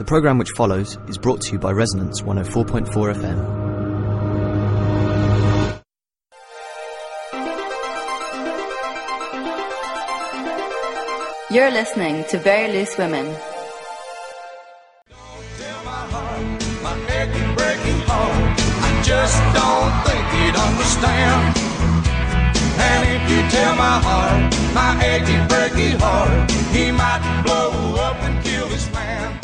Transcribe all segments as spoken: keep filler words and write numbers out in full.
The programme which follows is brought to you by Resonance one oh four point four F M. You're listening to Very Loose Women. Don't tell my heart, my achy, breaking heart. I just don't think you'd understand. And if you tell my heart, my achy, breaking heart, he might blow up and kill his man.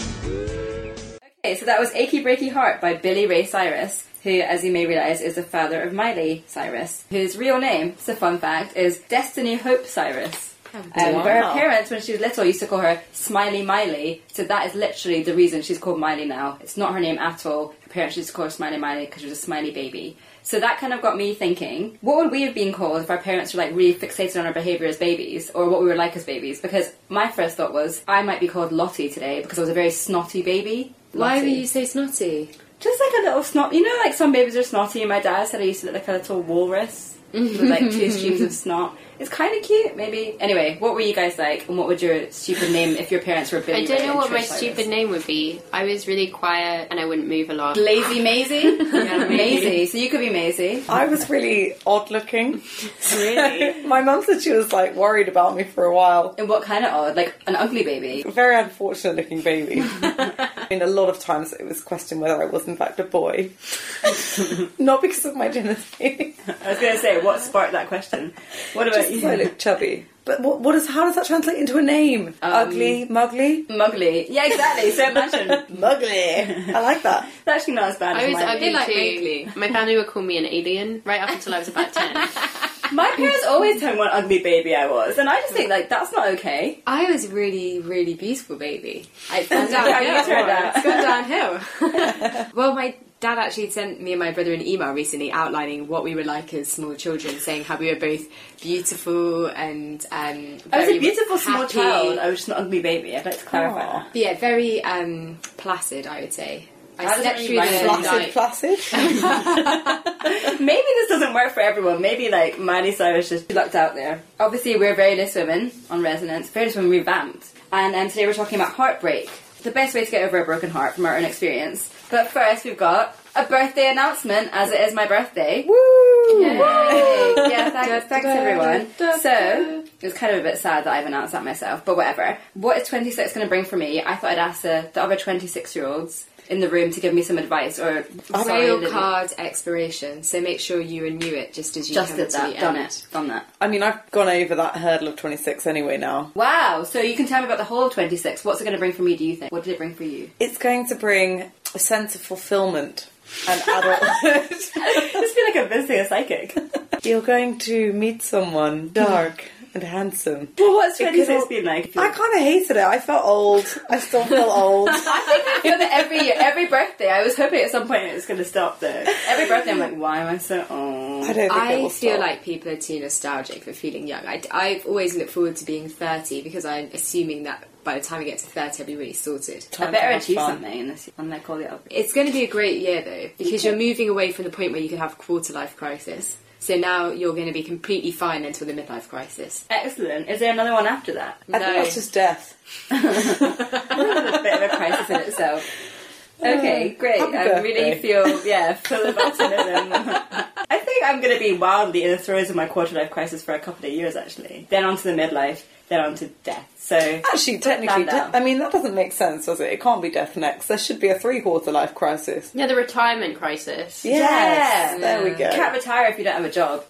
Okay, so that was Achy, Breaky Heart by Billy Ray Cyrus, who, as you may realise, is the father of Miley Cyrus, whose real name, it's a fun fact, is Destiny Hope Cyrus. Um, wow. But her parents, when she was little, used to call her Smiley Miley, so that is literally the reason she's called Miley now. It's not her name at all. Her parents used to call her Smiley Miley because she was a smiley baby. So that kind of got me thinking, what would we have been called if our parents were like really fixated on our behaviour as babies, or what we were like as babies? Because my first thought was, I might be called Lottie today because I was a very snotty baby. Lottie. Why were you so snotty? Just like a little snot. You know, like some babies are snotty, and my dad said I used to look like a little walrus. With like two streams of snot. It's kind of cute, maybe. Anyway, what were you guys like, and what would your stupid name if your parents were Billy? I don't know what my stupid name would be. I was really quiet and I wouldn't move a lot. Lazy Maisie? Yeah, Maisie. So you could be Maisie. I was really odd looking. Really? My mum said she was like worried about me for a while. And what kind of odd? Like an ugly baby? A very unfortunate looking baby. I mean, a lot of times it was questioned whether I was in fact a boy. Not because of my genesis. I was going to say, what sparked that question? What about you? I look chubby. But what, what is, how does that translate into a name? Um, Ugly, muggly? Muggly. Yeah, exactly. So imagine. Muggly. I like that. It's actually not as bad as I was ugly like too. My family would call me an alien right up until I was about ten. My parents always tell me what ugly baby I was, and I just think, like, that's not okay. I was really, really beautiful baby. I went downhill. It's gone downhill. Well, my dad actually sent me and my brother an email recently outlining what we were like as small children, saying how we were both beautiful and um, very I was a beautiful happy. Small child. I was just an ugly baby. I'd like to clarify Aww. That. But yeah, very um, placid, I would say. I slept through the placid, placid. Maybe this doesn't work for everyone. Maybe like Miley Cyrus just lucked out there. Obviously, we're Very Loose Women on Resonance. Very Loose Women revamped, and um, today we're talking about heartbreak, the best way to get over a broken heart from our own experience. But first, we've got a birthday announcement, as it is my birthday. Woo! Yay. Woo! Yeah, thanks, thanks everyone. So, it was kind of a bit sad that I've announced that myself, but whatever. What is twenty-six going to bring for me? I thought I'd ask the, the other twenty-six-year-olds in the room to give me some advice or sale card expiration. So make sure you renew it just as you just did that. Done end. It. Done that. I mean, I've gone over that hurdle of twenty-six anyway now. Wow! So you can tell me about the whole twenty-six. What's it going to bring for me? Do you think? What did it bring for you? It's going to bring a sense of fulfilment and adulthood. I just feel like I'm visiting a psychic. You're going to meet someone dark. And handsome. Well, what's twenty-six been like? I kind of hated it. I felt old. I still feel old. I think I feel that every year, every birthday. I was hoping at some point it was going to stop though. Every birthday I'm like, why am I so old? I don't think I it will feel stop. Like people are too nostalgic for feeling young. I, I've always looked forward to being thirty because I'm assuming that by the time I get to thirty, I'll be really sorted. Time I better achieve fun. Something in this, unlike all the other. It's going to be a great year though because you're moving away from the point where you can have quarter life crisis. So now you're going to be completely fine until the midlife crisis. Excellent. Is there another one after that? I no. think that's just death. A bit of a crisis in itself. Okay, great. Happy I really birthday. Feel, yeah, full of optimism. I think I'm going to be wildly in the throes of my quarter-life crisis for a couple of years, actually. Then onto the midlife, then onto death. So actually, technically, de- I mean, that doesn't make sense, does it? It can't be death next. There should be a three-quarter life crisis. Yeah, the retirement crisis. Yes. yes. There we go. You can't retire if you don't have a job.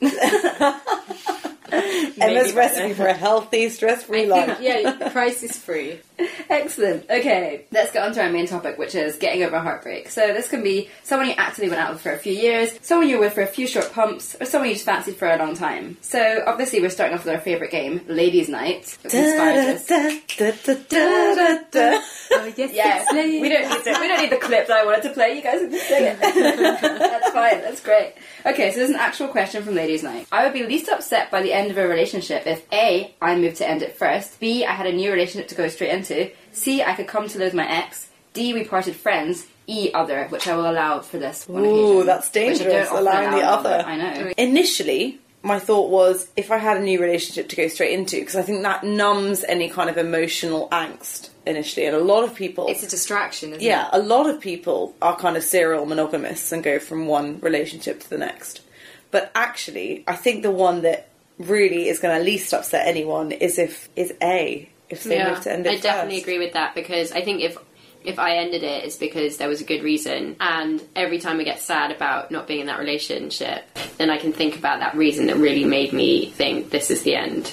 Emma's recipe for a healthy, stress-free life. Yeah, crisis-free. Excellent. Okay, let's get on to our main topic, which is getting over heartbreak. So this can be someone you actively went out with for a few years, someone you were with for a few short pumps, or someone you just fancied for a long time. So obviously we're starting off with our favourite game, Ladies' Night. Which inspired us. Da, da, da, da, da, da. Oh, yes, yeah. Yes, we don't need to, we don't need the clip that I wanted to play. You guys can just sing it. That's fine. That's great. Okay, so there's an actual question from Ladies' Night. I would be least upset by the end of a relationship if A, I moved to end it first, B, I had a new relationship to go straight into, C, I could come to lose my ex, D, we parted friends, E, other, which I will allow for this one Ooh, occasion. Ooh, that's dangerous, allowing the other. I know. Initially, my thought was, if I had a new relationship to go straight into, because I think that numbs any kind of emotional angst initially, and a lot of people... It's a distraction, isn't yeah, it? Yeah, a lot of people are kind of serial monogamists and go from one relationship to the next. But actually, I think the one that really is going to least upset anyone is if is A, if they yeah, move to end it I first. Definitely agree with that, because I think if... If I ended it, it's because there was a good reason. And every time I get sad about not being in that relationship, then I can think about that reason that really made me think this is the end.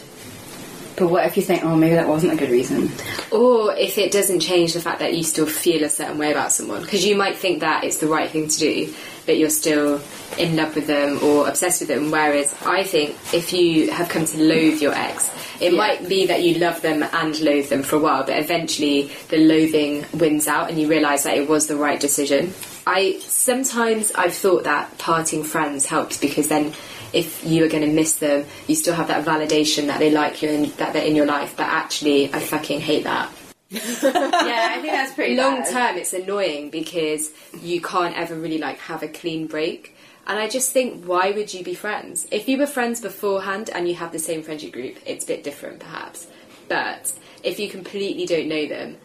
But what if you think, oh, maybe that wasn't a good reason? Or if it doesn't change the fact that you still feel a certain way about someone. Because you might think that it's the right thing to do, but you're still in love with them or obsessed with them. Whereas I think if you have come to loathe your ex, it yeah. might be that you love them and loathe them for a while, but eventually the loathing wins out and you realise that it was the right decision. I sometimes I've thought that parting friends helps, because then if you are going to miss them, you still have that validation that they like you and that they're in your life. But actually, I fucking hate that. Yeah, I think that's pretty long bad. Term it's annoying, because you can't ever really like have a clean break. And I just think, why would you be friends? If you were friends beforehand and you have the same friendship group, it's a bit different perhaps, but if you completely don't know them,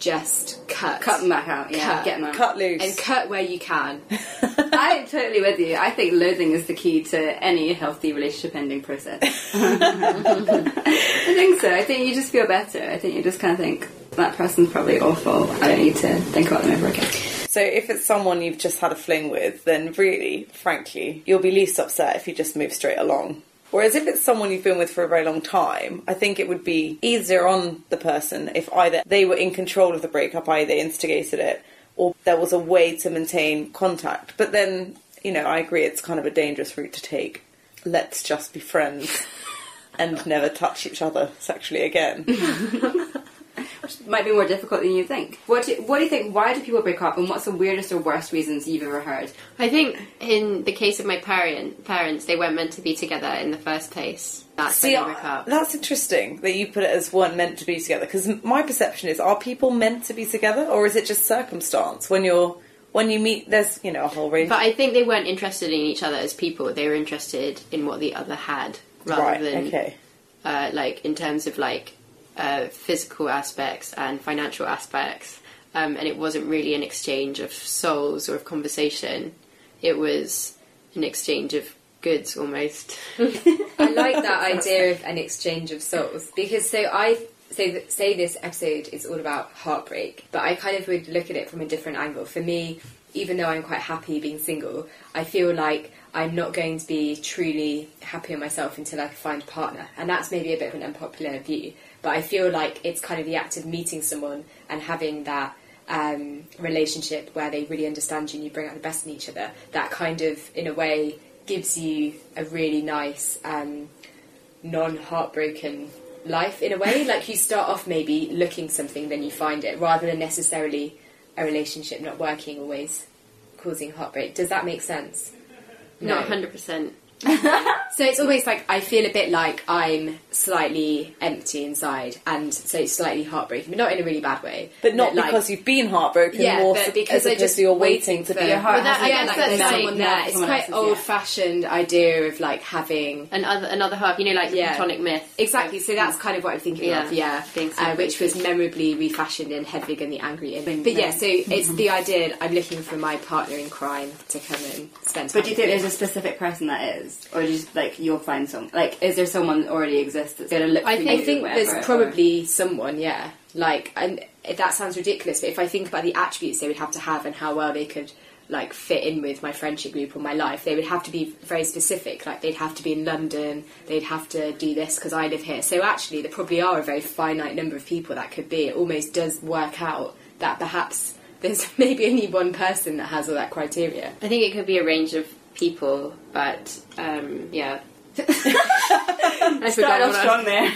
just cut cut them back out. Yeah, cut. Get them out. Cut loose and cut where you can. I'm totally with you. I think loathing is the key to any healthy relationship ending process. I think so. I think you just feel better. I think you just kind of think, that person's probably awful, I don't need to think about them ever again. So if it's someone you've just had a fling with, then really, frankly, you'll be least upset if you just move straight along. Whereas if it's someone you've been with for a very long time, I think it would be easier on the person if either they were in control of the breakup, that is they instigated it, or there was a way to maintain contact. But then, you know, I agree, it's kind of a dangerous route to take. Let's just be friends and never touch each other sexually again. Might be more difficult than you think. What do, what do you think, why do people break up, and what's the weirdest or worst reasons you've ever heard? I think in the case of my parent, parents, they weren't meant to be together in the first place. That's See, when they break up. That's interesting that you put it as weren't meant to be together, because my perception is, are people meant to be together, or is it just circumstance? When you're, when you meet, there's, you know, a whole range. But I think they weren't interested in each other as people, they were interested in what the other had, rather right, than, okay. uh, like, in terms of, like, Uh, physical aspects and financial aspects, um, and it wasn't really an exchange of souls or of conversation. It was an exchange of goods, almost. I like that idea of an exchange of souls, because so I so say this episode is all about heartbreak, but I kind of would look at it from a different angle. For me, even though I'm quite happy being single, I feel like I'm not going to be truly happy in myself until I find a partner, and that's maybe a bit of an unpopular view. But I feel like it's kind of the act of meeting someone and having that um, relationship where they really understand you and you bring out the best in each other, that kind of, in a way, gives you a really nice, um, non-heartbroken life, in a way. Like, you start off maybe looking something, then you find it, rather than necessarily a relationship not working always causing heartbreak. Does that make sense? No. Not one hundred percent. So it's always like I feel a bit like I'm slightly empty inside, and so it's slightly heartbreaking, but not in a really bad way. But not but because like, you've been heartbroken, yeah, more but because I just, you're waiting to be a heart. Well, that, I guess like, that's like, yeah, it's quite old-fashioned yeah. idea of like having another another half, you know, like the yeah. Platonic myth. Exactly. So that's kind of what I'm thinking yeah. of, yeah, uh, which was memorably refashioned in Hedwig and the Angry Inch. But yeah, so it's the idea I'm looking for my partner in crime to come and spend time. But do you think there's a specific person that is? Or just like you'll find someone, like is there someone that already exists that's gonna look? I think, I think whatever, there's probably or... someone, yeah. Like, and that sounds ridiculous, but if I think about the attributes they would have to have and how well they could like fit in with my friendship group or my life, they would have to be very specific. Like they'd have to be in London, they'd have to do this because I live here. So actually, there probably are a very finite number of people that could be. It almost does work out that perhaps there's maybe only one person that has all that criteria. I think it could be a range of people, but um, yeah. I Start off strong there.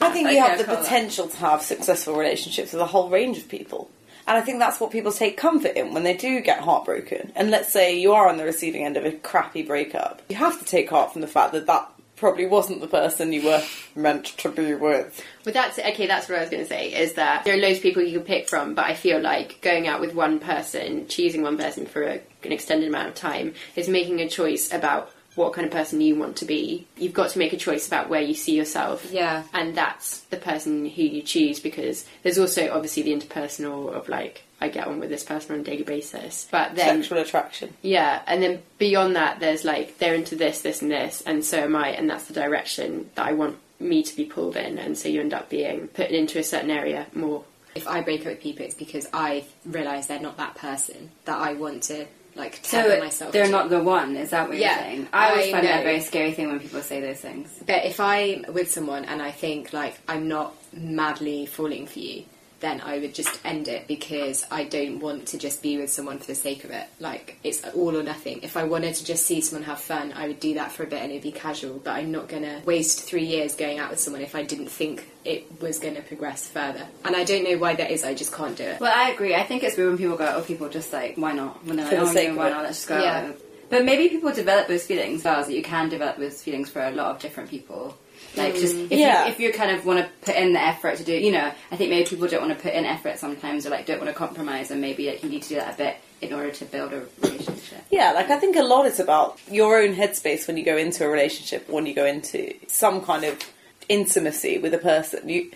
I think you have the potential to have successful relationships with a whole range of people, and I think that's what people take comfort in when they do get heartbroken. And let's say you are on the receiving end of a crappy breakup, you have to take heart from the fact that that probably wasn't the person you were meant to be with. But that's okay, that's what I was going to say, is that there are loads of people you can pick from, but I feel like going out with one person, choosing one person for a, an extended amount of time, is making a choice about what kind of person you want to be. You've got to make a choice about where you see yourself. Yeah. And that's the person who you choose, because there's also obviously the interpersonal of like, I get on with this person on a daily basis. But then sexual attraction. Yeah. And then beyond that, there's like, they're into this, this and this, and so am I, and that's the direction that I want me to be pulled in. And so you end up being put into a certain area more. If I break up with people, it's because I've realised they're not that person that I want to, like, tell so myself they're to. Not the one, is that what yeah, you're saying? I always I find know. That a very scary thing when people say those things. But if I'm with someone and I think, like, I'm not madly falling for you, then I would just end it, because I don't want to just be with someone for the sake of it. Like, it's all or nothing. If I wanted to just see someone have fun, I would do that for a bit and it'd be casual, but I'm not going to waste three years going out with someone if I didn't think it was going to progress further. And I don't know why that is, I just can't do it. Well, I agree. I think it's weird when people go, oh, people just like, why not? When they're like, for the oh, sake of why not? Let's just go yeah. out. But maybe people develop those feelings as well, as you can develop those feelings for a lot of different people. Like, just if, yeah. you, if you kind of want to put in the effort to do, you know, I think maybe people don't want to put in effort sometimes, or like don't want to compromise, and maybe like you need to do that a bit in order to build a relationship. Yeah, like I think a lot is about your own headspace when you go into a relationship, when you go into some kind of intimacy with a person. You,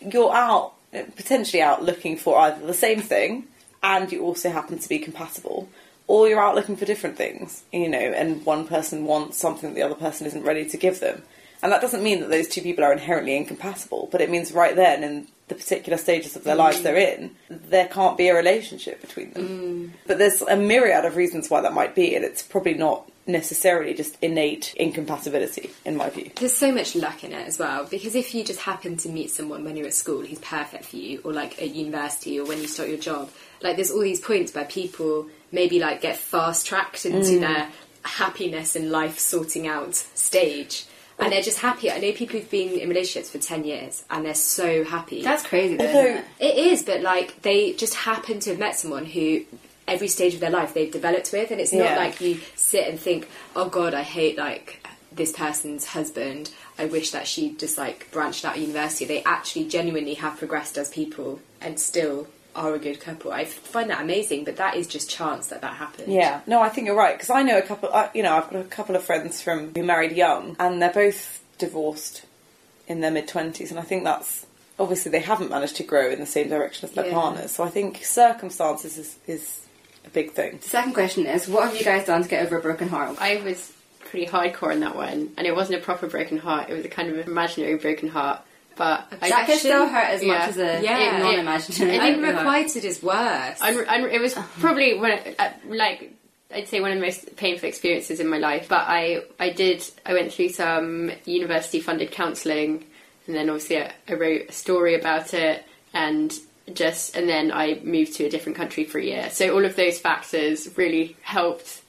you're out, potentially out looking for either the same thing, and you also happen to be compatible, or you're out looking for different things, you know, and one person wants something that the other person isn't ready to give them. And that doesn't mean that those two people are inherently incompatible, but it means right then, in the particular stages of their mm. lives they're in, there can't be a relationship between them. Mm. But there's a myriad of reasons why that might be, and it's probably not necessarily just innate incompatibility, in my view. There's so much luck in it as well, because if you just happen to meet someone when you're at school who's perfect for you, or like at university, or when you start your job, like there's all these points where people maybe like get fast-tracked into mm. their happiness and life sorting out stage. And they're just happy. I know people who've been in relationships for ten years and they're so happy. That's crazy, though, isn't it? It is, but, like, they just happen to have met someone who every stage of their life they've developed with, and it's not yeah. like you sit and think, oh, God, I hate, like, this person's husband. I wish that she just, like, branched out of university. They actually genuinely have progressed as people and still are a good couple. I find that amazing, but that is just chance that that happens. Yeah, no, I think you're right, because I know a couple, I, you know, I've got a couple of friends from who married young, and they're both divorced in their mid-twenties, and I think that's, obviously they haven't managed to grow in the same direction as their yeah. partners, so I think circumstances is, is a big thing. The second question is, what have you guys done to get over a broken heart? I was pretty hardcore on that one, and it wasn't a proper broken heart, it was a kind of imaginary broken heart. But that could still hurt as yeah. much as a yeah. non-imaginary. Unrequited is worse. Unre- unre- it was probably one of, uh, like I'd say one of the most painful experiences in my life. But I, I did I went through some university-funded counselling, and then obviously I, I wrote a story about it, and just and then I moved to a different country for a year. So all of those factors really helped.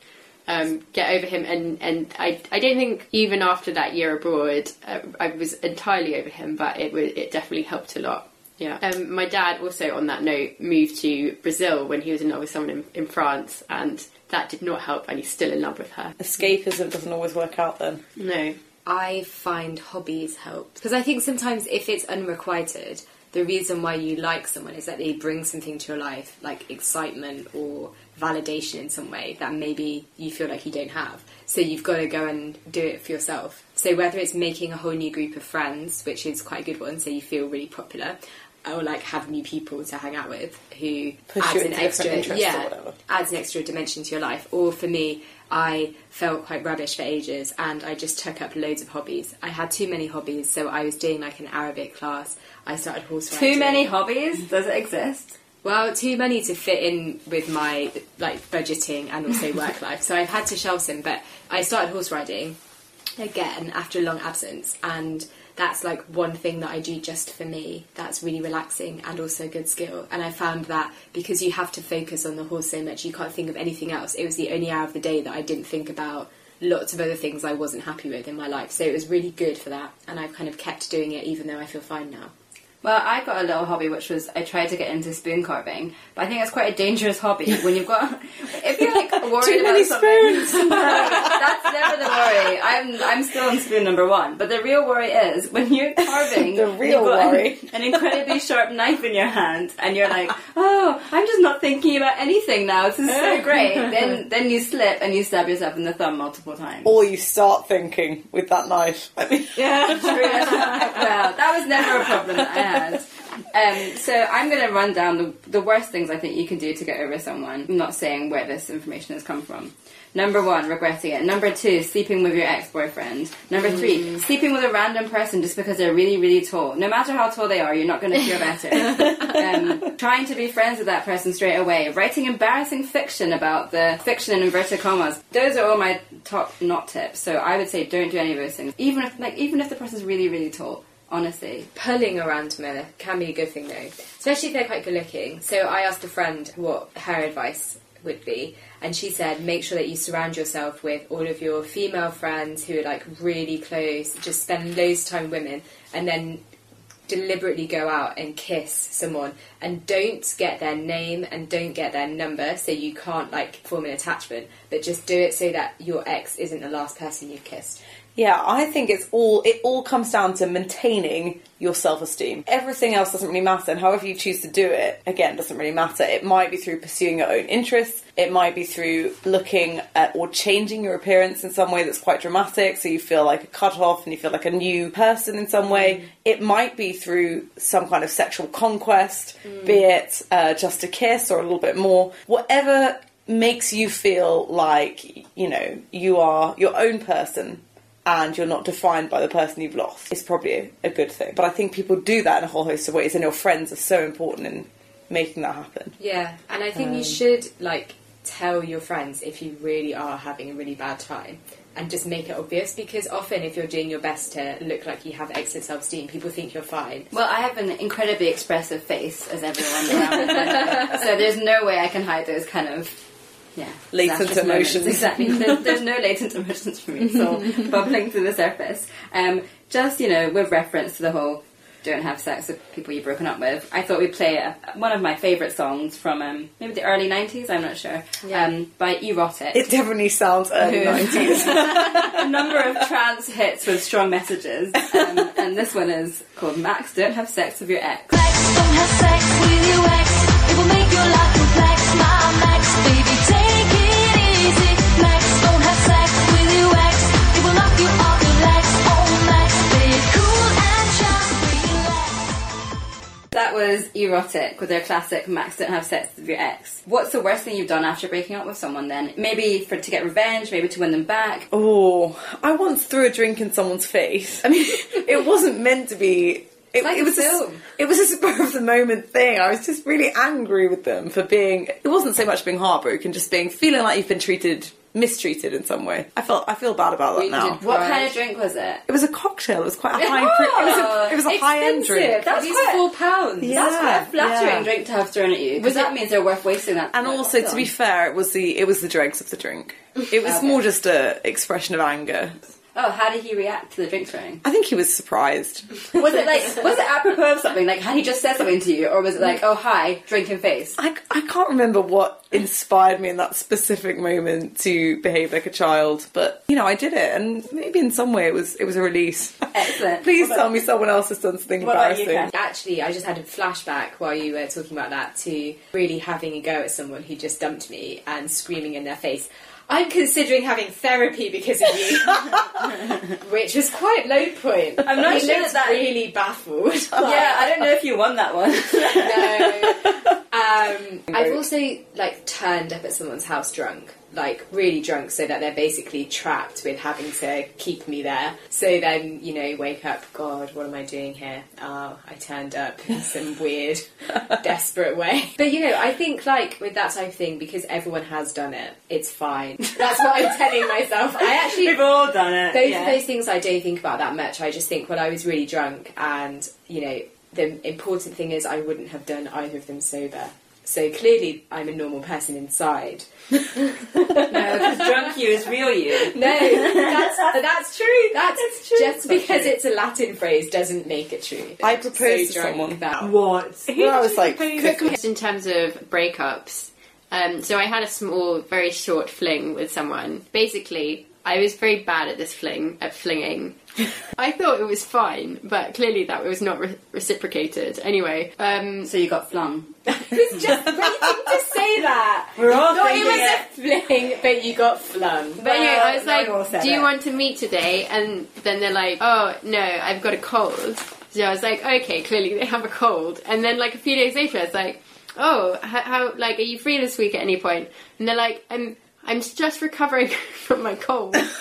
Um, get over him, and, and I I don't think even after that year abroad uh, I was entirely over him, but it was it definitely helped a lot. Yeah. Um, my dad also, on that note, moved to Brazil when he was in love with someone in, in France, and that did not help, and he's still in love with her. Escapism doesn't always work out then. No. I find hobbies help, because I think sometimes if it's unrequited, the reason why you like someone is that they bring something to your life, like excitement or validation in some way that maybe you feel like you don't have. So you've got to go and do it for yourself. So whether it's making a whole new group of friends, which is quite a good one, so you feel really popular, or like have new people to hang out with who push adds an extra yeah, adds an extra dimension to your life. Or for me, I felt quite rubbish for ages, and I just took up loads of hobbies. I had too many hobbies, so I was doing like an Arabic class. I started horse riding. Too many hobbies? Does it exist? Well, too many to fit in with my like budgeting and also work life. So I've had to shelve them, but I started horse riding again after a long absence, and that's like one thing that I do just for me. That's really relaxing and also a good skill. And I found that because you have to focus on the horse so much, you can't think of anything else. It was the only hour of the day that I didn't think about lots of other things I wasn't happy with in my life. So it was really good for that. And I've kind of kept doing it even though I feel fine now. Well, I got a little hobby, which was I tried to get into spoon carving, but I think it's quite a dangerous hobby when you've got, if you're like worried too many about spoons. No, that's never the worry. I'm I'm still on spoon number one, but the real worry is when you're carving. The real you've got worry, an, an incredibly sharp knife in your hand, and you're like, oh, I'm just not thinking about anything now. This is so great. Then then you slip and you stab yourself in the thumb multiple times, or you start thinking with that knife. I mean, yeah, true. Well, that was never a problem that I had. Um, so I'm going to run down the, the worst things I think you can do to get over someone. I'm not saying where this information has come from. Number one, regretting it. Number two, sleeping with your ex-boyfriend. Number three, mm. sleeping with a random person just because they're really, really tall. No matter how tall they are, you're not going to feel better. um, trying to be friends with that person straight away. Writing embarrassing fiction about the fiction in inverted commas. Those are all my top not tips. So I would say don't do any of those things. Even if, like, even if the person's really, really tall. Honestly, pulling a randomer can be a good thing though, especially if they're quite good looking. So I asked a friend what her advice would be, and she said make sure that you surround yourself with all of your female friends who are like really close, just spend loads of time with women, and then deliberately go out and kiss someone, and don't get their name and don't get their number, so you can't like form an attachment, but just do it so that your ex isn't the last person you've kissed. Yeah, I think it's all it all comes down to maintaining your self-esteem. Everything else doesn't really matter, and however you choose to do it, again, doesn't really matter. It might be through pursuing your own interests, it might be through looking at or changing your appearance in some way that's quite dramatic, so you feel like a cut-off and you feel like a new person in some way. Mm. It might be through some kind of sexual conquest, mm. be it uh, just a kiss or a little bit more. Whatever makes you feel like, you know, you are your own person, and you're not defined by the person you've lost, it's probably a good thing. But I think people do that in a whole host of ways, and your friends are so important in making that happen. Yeah, and I think um, you should, like, tell your friends if you really are having a really bad time, and just make it obvious, because often if you're doing your best to look like you have excellent self-esteem, people think you're fine. Well, I have an incredibly expressive face, as everyone around, so there's no way I can hide those kind of... Yeah, latent emotions. Exactly. There's, there's no latent emotions for me. It's all bubbling to the surface. Um, just, you know, with reference to the whole don't have sex with people you've broken up with, I thought we'd play a, one of my favourite songs from um, maybe the early nineties, I'm not sure, yeah. um, by Erotic. It definitely sounds early nineties. A number of trance hits with strong messages. Um, and this one is called Max, Don't Have Sex With Your Ex. Max, don't have sex with your ex. It will make your life complex. My Max, baby, take it easy. Max, don't have sex with your ex. It will knock you off your legs. Oh, Max, be cool and just relax. That was Erotic with their classic Max, Don't Have Sex With Your Ex. What's the worst thing you've done after breaking up with someone then? Maybe for to get revenge, maybe to win them back. Oh, I once threw a drink in someone's face. I mean, it wasn't meant to be... It, like it was a, it was a spur of the moment thing. I was just really angry with them for being. It wasn't so much being heartbroken, just being feeling like you've been treated, mistreated in some way. I felt I feel bad about that now. What kind of drink was it? It was a cocktail. It was quite a high. Oh, it was a, a high end drink. That's quite four pounds. Yeah, that's quite a flattering yeah. drink to have thrown at you. Because that means they're worth wasting that. And also, to be fair, it was the it was the dregs of the drink. It was okay. More just a expression of anger. Oh, how did he react to the drink throwing? I think he was surprised. Was it like, was it apropos of something? Like, had he just said something to you? Or was it like, oh, hi, drink in face? I, I can't remember what inspired me in that specific moment to behave like a child. But, you know, I did it. And maybe in some way it was it was a release. Excellent. Please what tell about, me someone else has done something embarrassing. Actually, I just had a flashback while you were talking about that to really having a go at someone who just dumped me and screaming in their face, I'm considering having therapy because of you, which was quite low point. I'm not he sure that that really baffled. Yeah, I don't know if you won that one. No, um, I've also like turned up at someone's house drunk, like really drunk, so that they're basically trapped with having to keep me there. So then, you know, wake up, God, what am I doing here? Oh, I turned up in some weird, desperate way. But, you know, I think, like, with that type of thing, because everyone has done it, it's fine. That's what I'm telling myself. I actually... We've all done it. Those yeah. those things I don't think about that much. I just think, well, I was really drunk and, you know, the important thing is I wouldn't have done either of them sober. So clearly I'm a normal person inside. No, because drunk you is real you. No, that's, that's true. That's, that's true. Just that's because true. It's a Latin phrase doesn't make it true. I proposed so to someone that. What? Well, I was like... Just in terms of breakups, um, so I had a small, very short fling with someone. Basically, I was very bad at this fling, at flinging. I thought it was fine, but clearly that was not re- reciprocated. Anyway, um... So you got flung. I was just waiting to say that. We're all Not it was it. a fling, but you got flung. But well, anyway, I was like, do you it. want to meet today? And then they're like, oh, no, I've got a cold. So I was like, okay, clearly they have a cold. And then, like, a few days later, I was like, oh, how, how like, are you free this week at any point? And they're like, I'm... I'm just recovering from my cold. And then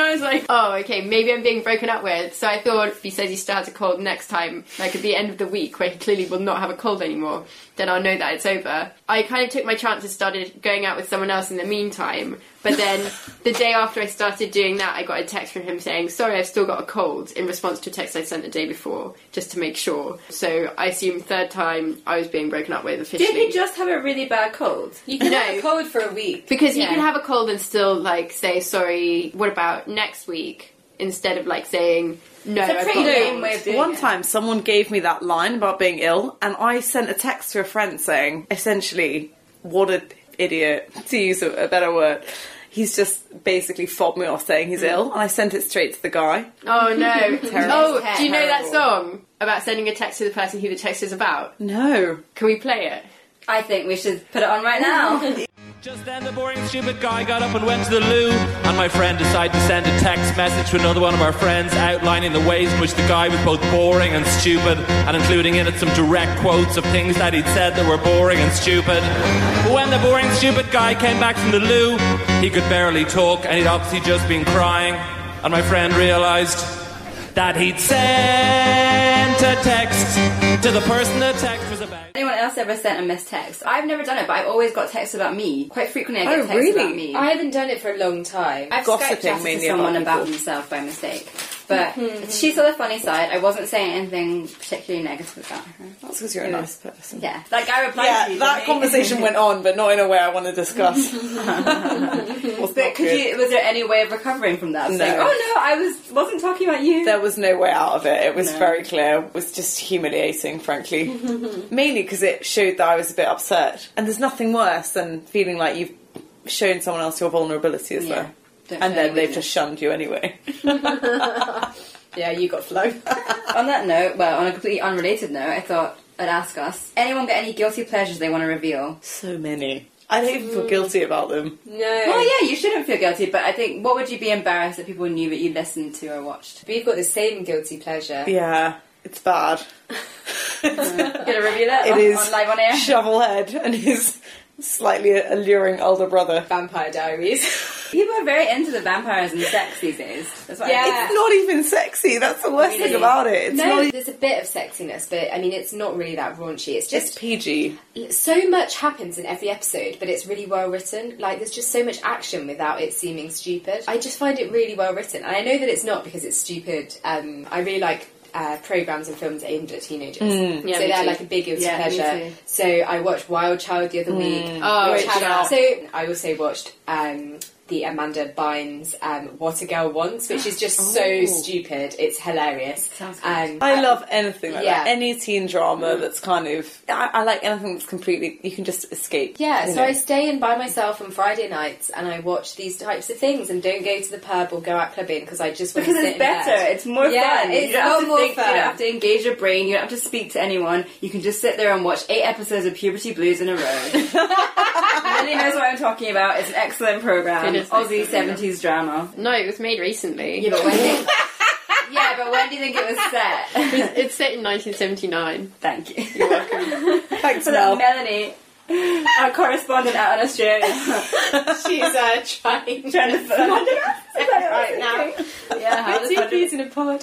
I was like, oh, okay, maybe I'm being broken up with. So I thought if he says he still has a cold next time, like at the end of the week where he clearly will not have a cold anymore, then I'll know that it's over. I kind of took my chances, started going out with someone else in the meantime. But then the day after I started doing that, I got a text from him saying, sorry, I've still got a cold, in response to a text I sent the day before, just to make sure. So I assumed third time I was being broken up with officially. Did he just have a really bad cold? You can no, have a cold for a week. Because yeah. you can have a cold and still, like, say, sorry, what about next week? Instead of, like, saying... No, it's a pretty lame way of doing it. One time someone gave me that line about being ill, and I sent a text to a friend saying, essentially, what an idiot, to use a, a better word. He's just basically fobbed me off saying he's mm. ill, and I sent it straight to the guy. Oh, no. Terrible. Oh, do you know that song about sending a text to the person who the text is about? No. Can we play it? I think we should put it on right now. Just then the boring stupid guy got up and went to the loo, and my friend decided to send a text message to another one of our friends outlining the ways in which the guy was both boring and stupid, and including in it some direct quotes of things that he'd said that were boring and stupid. But when the boring stupid guy came back from the loo, he could barely talk, and he'd obviously just been crying, and my friend realised that he'd sent a text to the person the text was about. Anyone else ever sent a missed text? I've never done it, but I've always got texts about me. Quite frequently I get oh, texts really? about me. I haven't done it for a long time. I've Gossiping Skype chatted to someone about themselves by mistake. But mm-hmm. she saw the funny side. I wasn't saying anything particularly negative about her. That's because you're a nice person. Yeah. Like, I replied yeah, to you. That conversation went on, but not in a way I want to discuss. Well, but could you, was there any way of recovering from that? No. Like, oh, no, I was, wasn't talking about you. There was no way out of it. It was no. very clear. It was just humiliating, frankly. Mainly because it showed that I was a bit upset. And there's nothing worse than feeling like you've shown someone else your vulnerability as yeah. well. Don't and then they've just shunned you anyway. Yeah, you got flown. On that note, well, on a completely unrelated note, I thought I'd ask us, anyone got any guilty pleasures they want to reveal? So many. I don't even mm. feel guilty about them. No. Well, yeah, you shouldn't feel guilty, but I think, what would you be embarrassed that people knew that you listened to or watched? We've got the same guilty pleasure. Yeah, it's bad. You're going to reveal it? It on, is on live on air? Shovelhead and his... slightly alluring older brother. Vampire Diaries. People are very into the vampires and sex these days. That's what yeah. I mean. It's not even sexy. That's the worst really? thing about it. It's no, not... there's a bit of sexiness, but I mean, it's not really that raunchy. It's just it's P G. So much happens in every episode, but it's really well written. Like, there's just so much action without it seeming stupid. I just find it really well written, and I know that it's not because it's stupid. Um, I really like. Uh, programmes and films aimed at teenagers. Mm, yeah, so they're too. like a big guilty yeah, pleasure. So I watched Wild Child the other mm. week. Oh, Wild Child. So I also watched um, the Amanda Bynes um, What a Girl Wants, which is just oh. so stupid. It's hilarious. Sounds good. Um, I um, love anything like yeah. that. Any teen drama mm. that's kind of... I, I like anything that's completely... You can just escape. Yeah, so know. I stay in by myself on Friday nights and I watch these types of things and don't go to the pub or go out clubbing because I just want because to sit in bed. Because it's better. It's more yeah, fun. It's you don't have more to think, fun. You don't have to engage your brain. You don't have to speak to anyone. You can just sit there and watch eight episodes of Puberty Blues in a row. Lily knows what I'm talking about. It's an excellent programme. Aussie seventies drama. No, it was made recently. Yeah, but when do you, yeah, but when do you think it was set? It's, it's set in nineteen seventy-nine. Thank you. You're welcome. Thanks for that, Melanie. Our correspondent out in Australia. She's uh, trying, trying to find it right now. Yeah, two peas in a pod.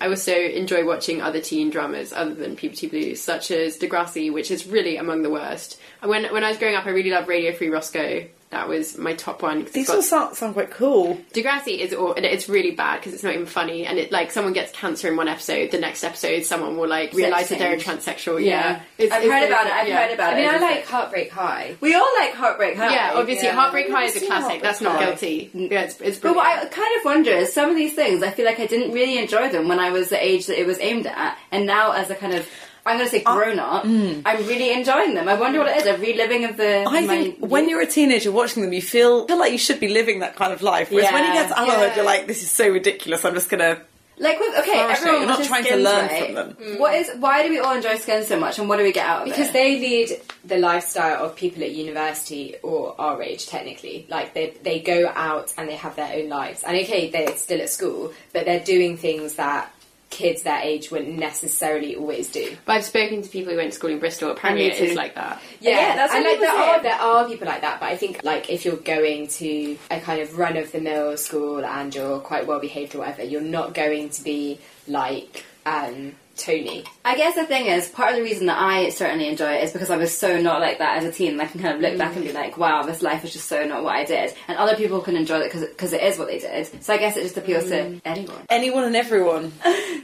I also enjoy watching other teen dramas other than Puberty Blues, such as Degrassi, which is really among the worst. When when I was growing up, I really loved Radio Free Roscoe. That was my top one. These all sound, sound quite cool. Degrassi is all, and it's really bad because it's not even funny. And it like someone gets cancer in one episode, the next episode someone will like realise that they're a transsexual. Yeah, yeah. It's, I've, it's heard about it. I've yeah. heard about I it. I mean, I like Heartbreak High. We all like Heartbreak High. Yeah, obviously, yeah. Heartbreak High is a classic. That's not High. Guilty. Yeah, it's, it's but what I kind of wonder is some of these things. I feel like I didn't really enjoy them when I was the age that it was aimed at, and now as a kind of I'm going to say grown up. Mm. I'm really enjoying them. I wonder what it is. A reliving of the... I think my, when you're a teenager watching them, you feel feel like you should be living that kind of life. Whereas yeah, when you get to adulthood, yeah. you're like, this is so ridiculous. I'm just going to... Like, with, okay, everyone you're not trying Skins, to learn right? from them. Mm. What is? Why do we all enjoy Skins so much and what do we get out of because it? Because they lead the lifestyle of people at university or our age, technically. Like, they they go out and they have their own lives. And okay, they're still at school, but they're doing things that kids their age wouldn't necessarily always do. But I've spoken to people who went to school in Bristol. Apparently it is like that. Yeah, yeah that's and like there are, there are people like that, but I think like if you're going to a kind of run of the mill school and you're quite well behaved or whatever, you're not going to be like um Tony. I guess the thing is, part of the reason that I certainly enjoy it is because I was so not like that as a teen. I can kind of look mm. back and be like, wow, this life is just so not what I did. And other people can enjoy it because it, it is what they did. So I guess it just appeals mm. to anyone. Anyone and everyone.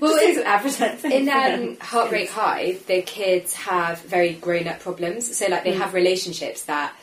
Well, in, advertising. In um, Heartbreak High, the kids have very grown-up problems. So like they mm. have relationships that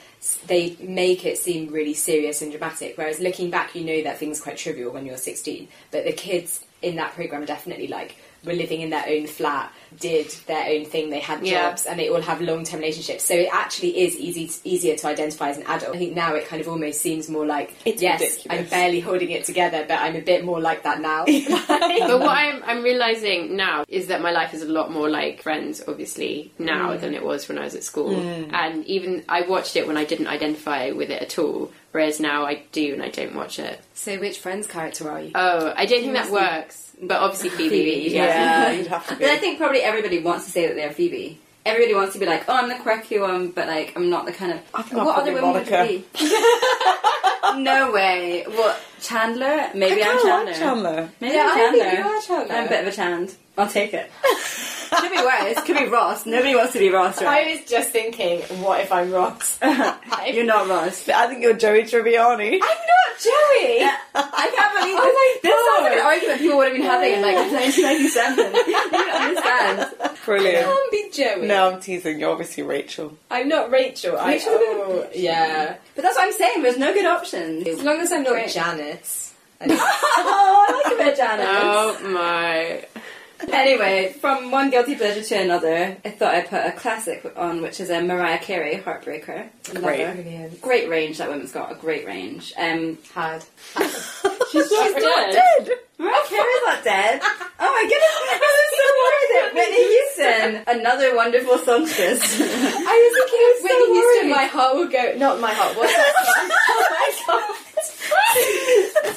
they make it seem really serious and dramatic. Whereas looking back, you know that things are quite trivial when you're sixteen. But the kids in that programme are definitely like... were living in their own flat, did their own thing, they had jobs, yeah. and they all have long-term relationships. So it actually is easy to, easier to identify as an adult. I think now it kind of almost seems more like, it's yes, ridiculous. I'm barely holding it together, but I'm a bit more like that now. But what I'm, I'm realising now is that my life is a lot more like Friends, obviously, now mm. than it was when I was at school. Mm. And even I watched it when I didn't identify with it at all, whereas now I do and I don't watch it. So which Friends character are you? Oh, I don't think that works. But obviously Phoebe. Yeah, you'd have to be. But I think probably everybody wants to say that they're Phoebe. Everybody wants to be like, oh, I'm the quirky one, but like, I'm not the kind of... I think what other women would you be? No way. What, Chandler? Maybe I I'm Chandler. Like Chandler. Maybe yeah, I'm Chandler. I think you are Chandler. I'm a bit of a Chand. I'll take it. Could be worse. Could be Ross. Nobody wants to be Ross, right? I was just thinking, what if I'm Ross? You're not Ross. But I think you're Joey Tribbiani. I'm not Joey! Yeah. I can't believe this. Oh my this God. Sounds like an argument people would have been having in like nineteen ninety-seven. You don't understand. Brilliant. I can't be Joey. No, I'm teasing. You're obviously Rachel. I'm not Rachel. Rachel's I, oh, Rachel. Yeah. But that's what I'm saying. There's no good options. As long as I'm not Rachel. Janice. I oh, I like a bit of Janice. Oh my... Anyway, from one guilty pleasure to another, I thought I'd put a classic on, which is a Mariah Carey, Heartbreaker. Great. Great range, that woman's got a great range. Um, Hard. She's, She's not dead. dead. Mariah Carey's not dead. Oh my goodness, I'm so worried that Whitney Houston, another wonderful songstress. I was thinking of Whitney so Houston, my heart will go, not my heart, what's that song? Oh my God. It's a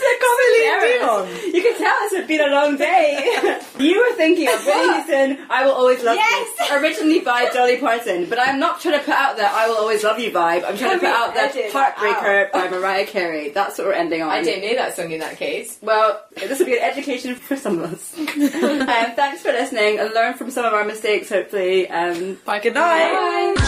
comedy. You can tell this has been a long day. You were thinking of Whitney Houston, I Will Always Love yes. You, originally by Dolly Parton, but I'm not trying to put out that I Will Always Love You vibe. I'm trying can to put out that Heartbreaker out. by Mariah Carey. That's what we're ending on. I didn't know that song in that case. Well, this will be an education for some of us. um, thanks for listening and learn from some of our mistakes, hopefully. Um, bye, good night. Bye.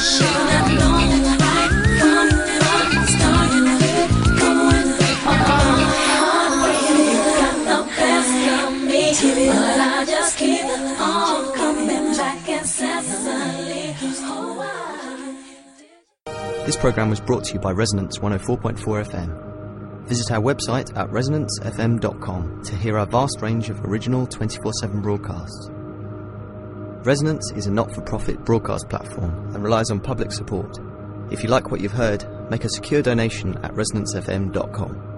I just keep on coming back incessantly. This programme was brought to you by Resonance one oh four point four F M. Visit our website at resonance f m dot com to hear our vast range of original twenty-four seven broadcasts. Resonance is a not-for-profit broadcast platform and relies on public support. If you like what you've heard, make a secure donation at resonance f m dot com.